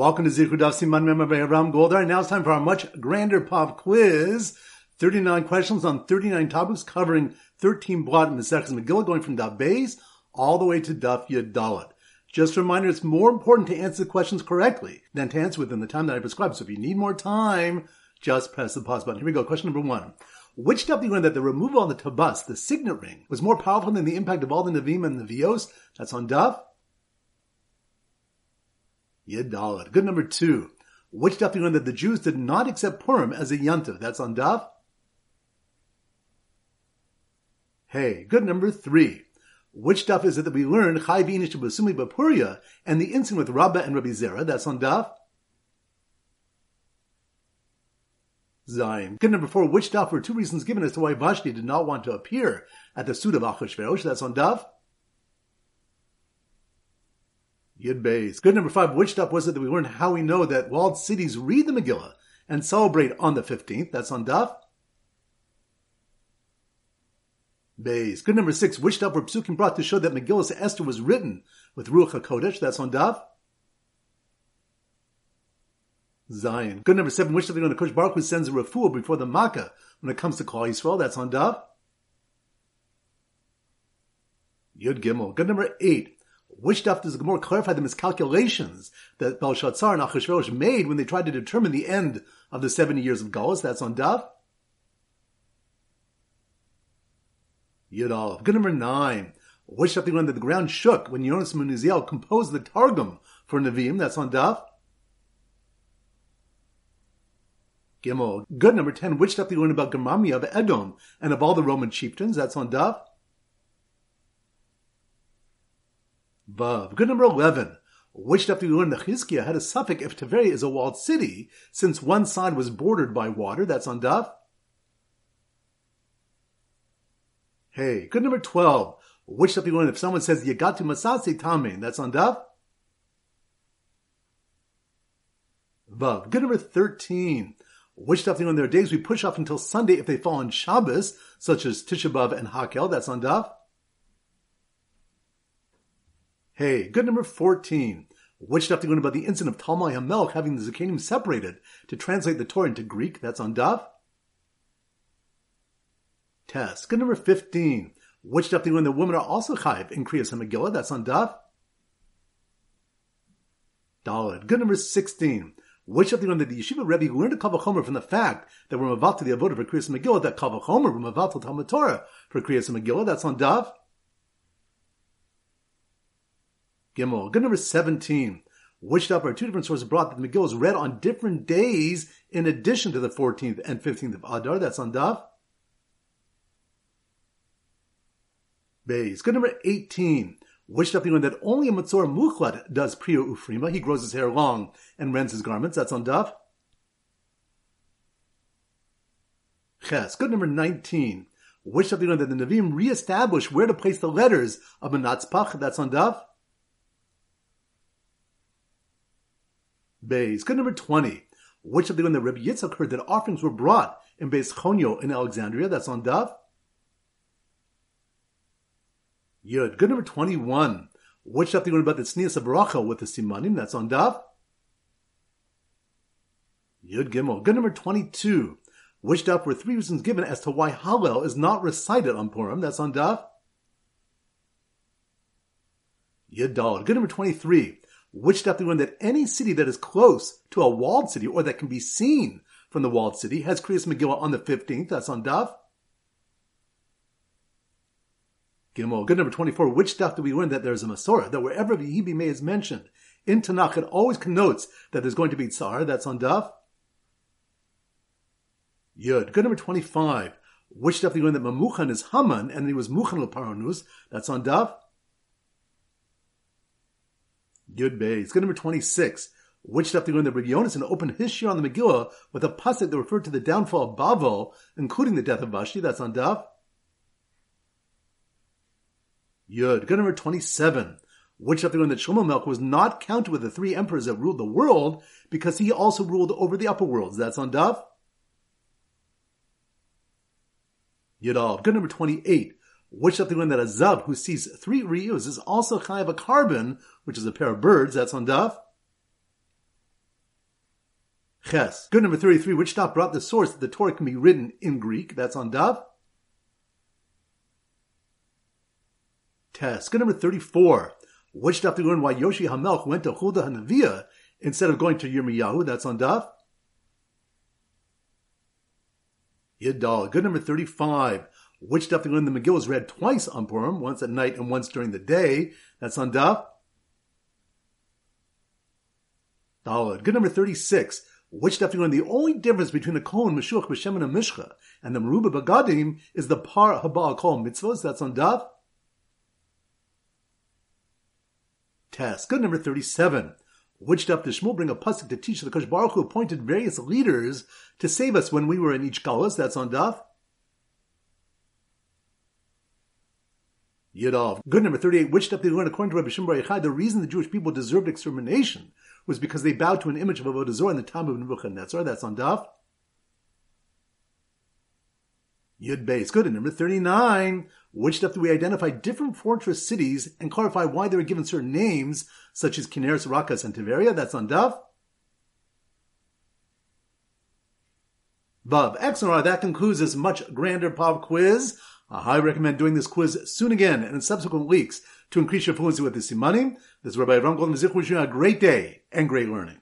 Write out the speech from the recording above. Welcome to Zikud Af, Siman Mem, Bay Ram, Goldar. Now it's time for our much grander pop quiz. 39 questions on 39 topics covering 13 blot in the Ches Megillah, going from Daf Beis all the way to Daf Yud Daled. Just a reminder, it's more important to answer the questions correctly than to answer within the time that I prescribe. So if you need more time, just press the pause button. Here we go. Question number one. Which Daf learned that the removal of the tabas, the signet ring, was more powerful than the impact of all the Neviim and Nevios? That's on Daf Yud Daled. Good number two. Which Daf learned that the Jews did not accept Purim as a Yantav? That's on Daf Hey. Good number three. Which Daf is it that we learned Chai B'Yinish to B'Sumi Bapuria and the incident with Rabbah and Rabbi Zerah? That's on Daf Zayim. Good number four. Which Daf were two reasons given as to why Vashti did not want to appear at the suit of Achashverosh? That's on Daf Yud Beis. Good number five. Which Daf was it that we learned how we know that walled cities read the Megillah and celebrate on the 15th? That's on Daf Bays. Good number six. Which Daf were Psukim brought to show that Megillah Esther was written with Ruach HaKodesh? That's on Daf Zion. Good number seven. Which Daf when Hakadosh Baruch Hu sends a refuah before the Makkah when it comes to Klal Yisrael? That's on Daf Yud Gimel. Good number eight. Which Daf does the Gemara clarify the miscalculations that Belshazzar and Achashverosh made when they tried to determine the end of the 70 years of galus? That's on Daf Yud Aleph. Good number nine. Which Daf learned that the ground shook when Yonas ben Uziel composed the Targum for Neviim? That's on Daf Gimel. Good number 10. Which Daf learned about Gemamia of Edom and of all the Roman chieftains? That's on Daf Vav. Good number 11. Which Daf learned that Chizkiah had a suffix if Tiveria is a walled city since one side was bordered by water? That's on Daf Hey. Good number 12. Which Daf learned if someone says Yagatu Masasi Tamein? That's on Daf Vav. Good number 13. Which Daf learned there are days we push off until Sunday if they fall on Shabbos, such as Tisha B'Av and Hakel? That's on Daf Hey. Good number 14. Which Daf learned about the incident of Talmai HaMelech having the Zakanim separated to translate the Torah into Greek? That's on Daf Test. Good number 15. Which Daf learned the women are also Chayiv in Kriyas Megillah? That's on Daf Daled. Good number 16. Which Daf learned that the Yeshiva Rebbe learned a kavachomer from the fact that we're mavatal to the avodah for Kriyas Megillah, that kavachomer we're mavatal to Talmud Torah for Kriyas Megillah? That's on Daf Gimel. Good number 17. Which Daf are two different sources brought that the Megillah is read on different days in addition to the 14th and 15th of Adar? That's on Daf Beis. Good number 18. Which Daf learned that only a Matzor Muchlat does Priya Ufrima? He grows his hair long and rends his garments. That's on Daf Ches. Good number 19. Which Daf learned that the Neviim reestablish where to place the letters of Manatzpach? That's on Daf Beis. Good number 20. Which Daf learned that Rabbi Yitzchak heard that offerings were brought in Beis Chonio in Alexandria? That's on Daf Yud. Good number 21. Which Daf learned about the Tznius HaBaracha with the Simanim? That's on Daf Yud Gimel. Good number 22. Which Daf were three reasons given as to why Hallel is not recited on Purim? That's on Daf Yud Daled. Good number 23. Which Daf learned that any city that is close to a walled city or that can be seen from the walled city has Kriyas Megillah on the 15th? That's on Daf Gimel. Good number 24. Which Daf do we learn that there is a Masorah, that wherever V'yibi is mentioned in Tanakh, it always connotes that there's going to be Tzar? That's on Daf Yud. Good number 25. Which Daf do we learn that Mamuchan is Haman and he was Muchan l'Paranus? That's on Daf Yud Beis. Good number 26. Which Daf do we learn that Rabbi Yonason opened his shir on the Megillah with a pasuk that referred to the downfall of Babel, including the death of Vashti? That's on Daf Yud. Good number 27. Which Daf learned that Shlomo Melch was not counted with the three emperors that ruled the world because he also ruled over the upper worlds? That's on Daf Yud Aleph. Good number 28. Which Daf learned that a Zav who sees three riyos is also chayav a carbon, which is a pair of birds? That's on Daf Ches. Good number 33, which Daf brought the source that the Torah can be written in Greek? That's on Daf. Test. Good number 34, which Daf to learn why Yoshi HaMelch went to Huldah HaNaviah instead of going to Yirmiyahu? That's on Daf. Yud Daled. Good number 35, which Daf to learn the Megillah is read twice on Purim, once at night and once during the day? That's on Daf. Daled. Good number 36, which Daf to learn the only difference between a Kohen Meshuach B'Shem and a Mishcha and the Merubah Bagadim is the Par Haba Kol Mitzvos? That's on Daf. Test. Good number 37. Which Daf does Shmuel bring a pasuk to teach that Hakadosh Baruch Hu appointed various leaders to save us when we were in each galus? That's on Daf. Yadav. Good number 38. Which Daf they learn according to Rabbi Shimon Bar Yochai the reason the Jewish people deserved extermination was because they bowed to an image of Avodah Zorah in the time of Nebuchadnezzar? That's on Daf. Yud Beis. Good. And number 39, which Daf do we identify different fortress cities and clarify why they were given certain names, such as Kinneret, Rakas, and Tiveria? That's on Daf. Vav. Excellent. Right, that concludes this much grander pop quiz. I highly recommend doing this quiz soon again and in subsequent weeks to increase your fluency with the Simanim. This is Rabbi Ram Goldar wishing you a great day and great learning.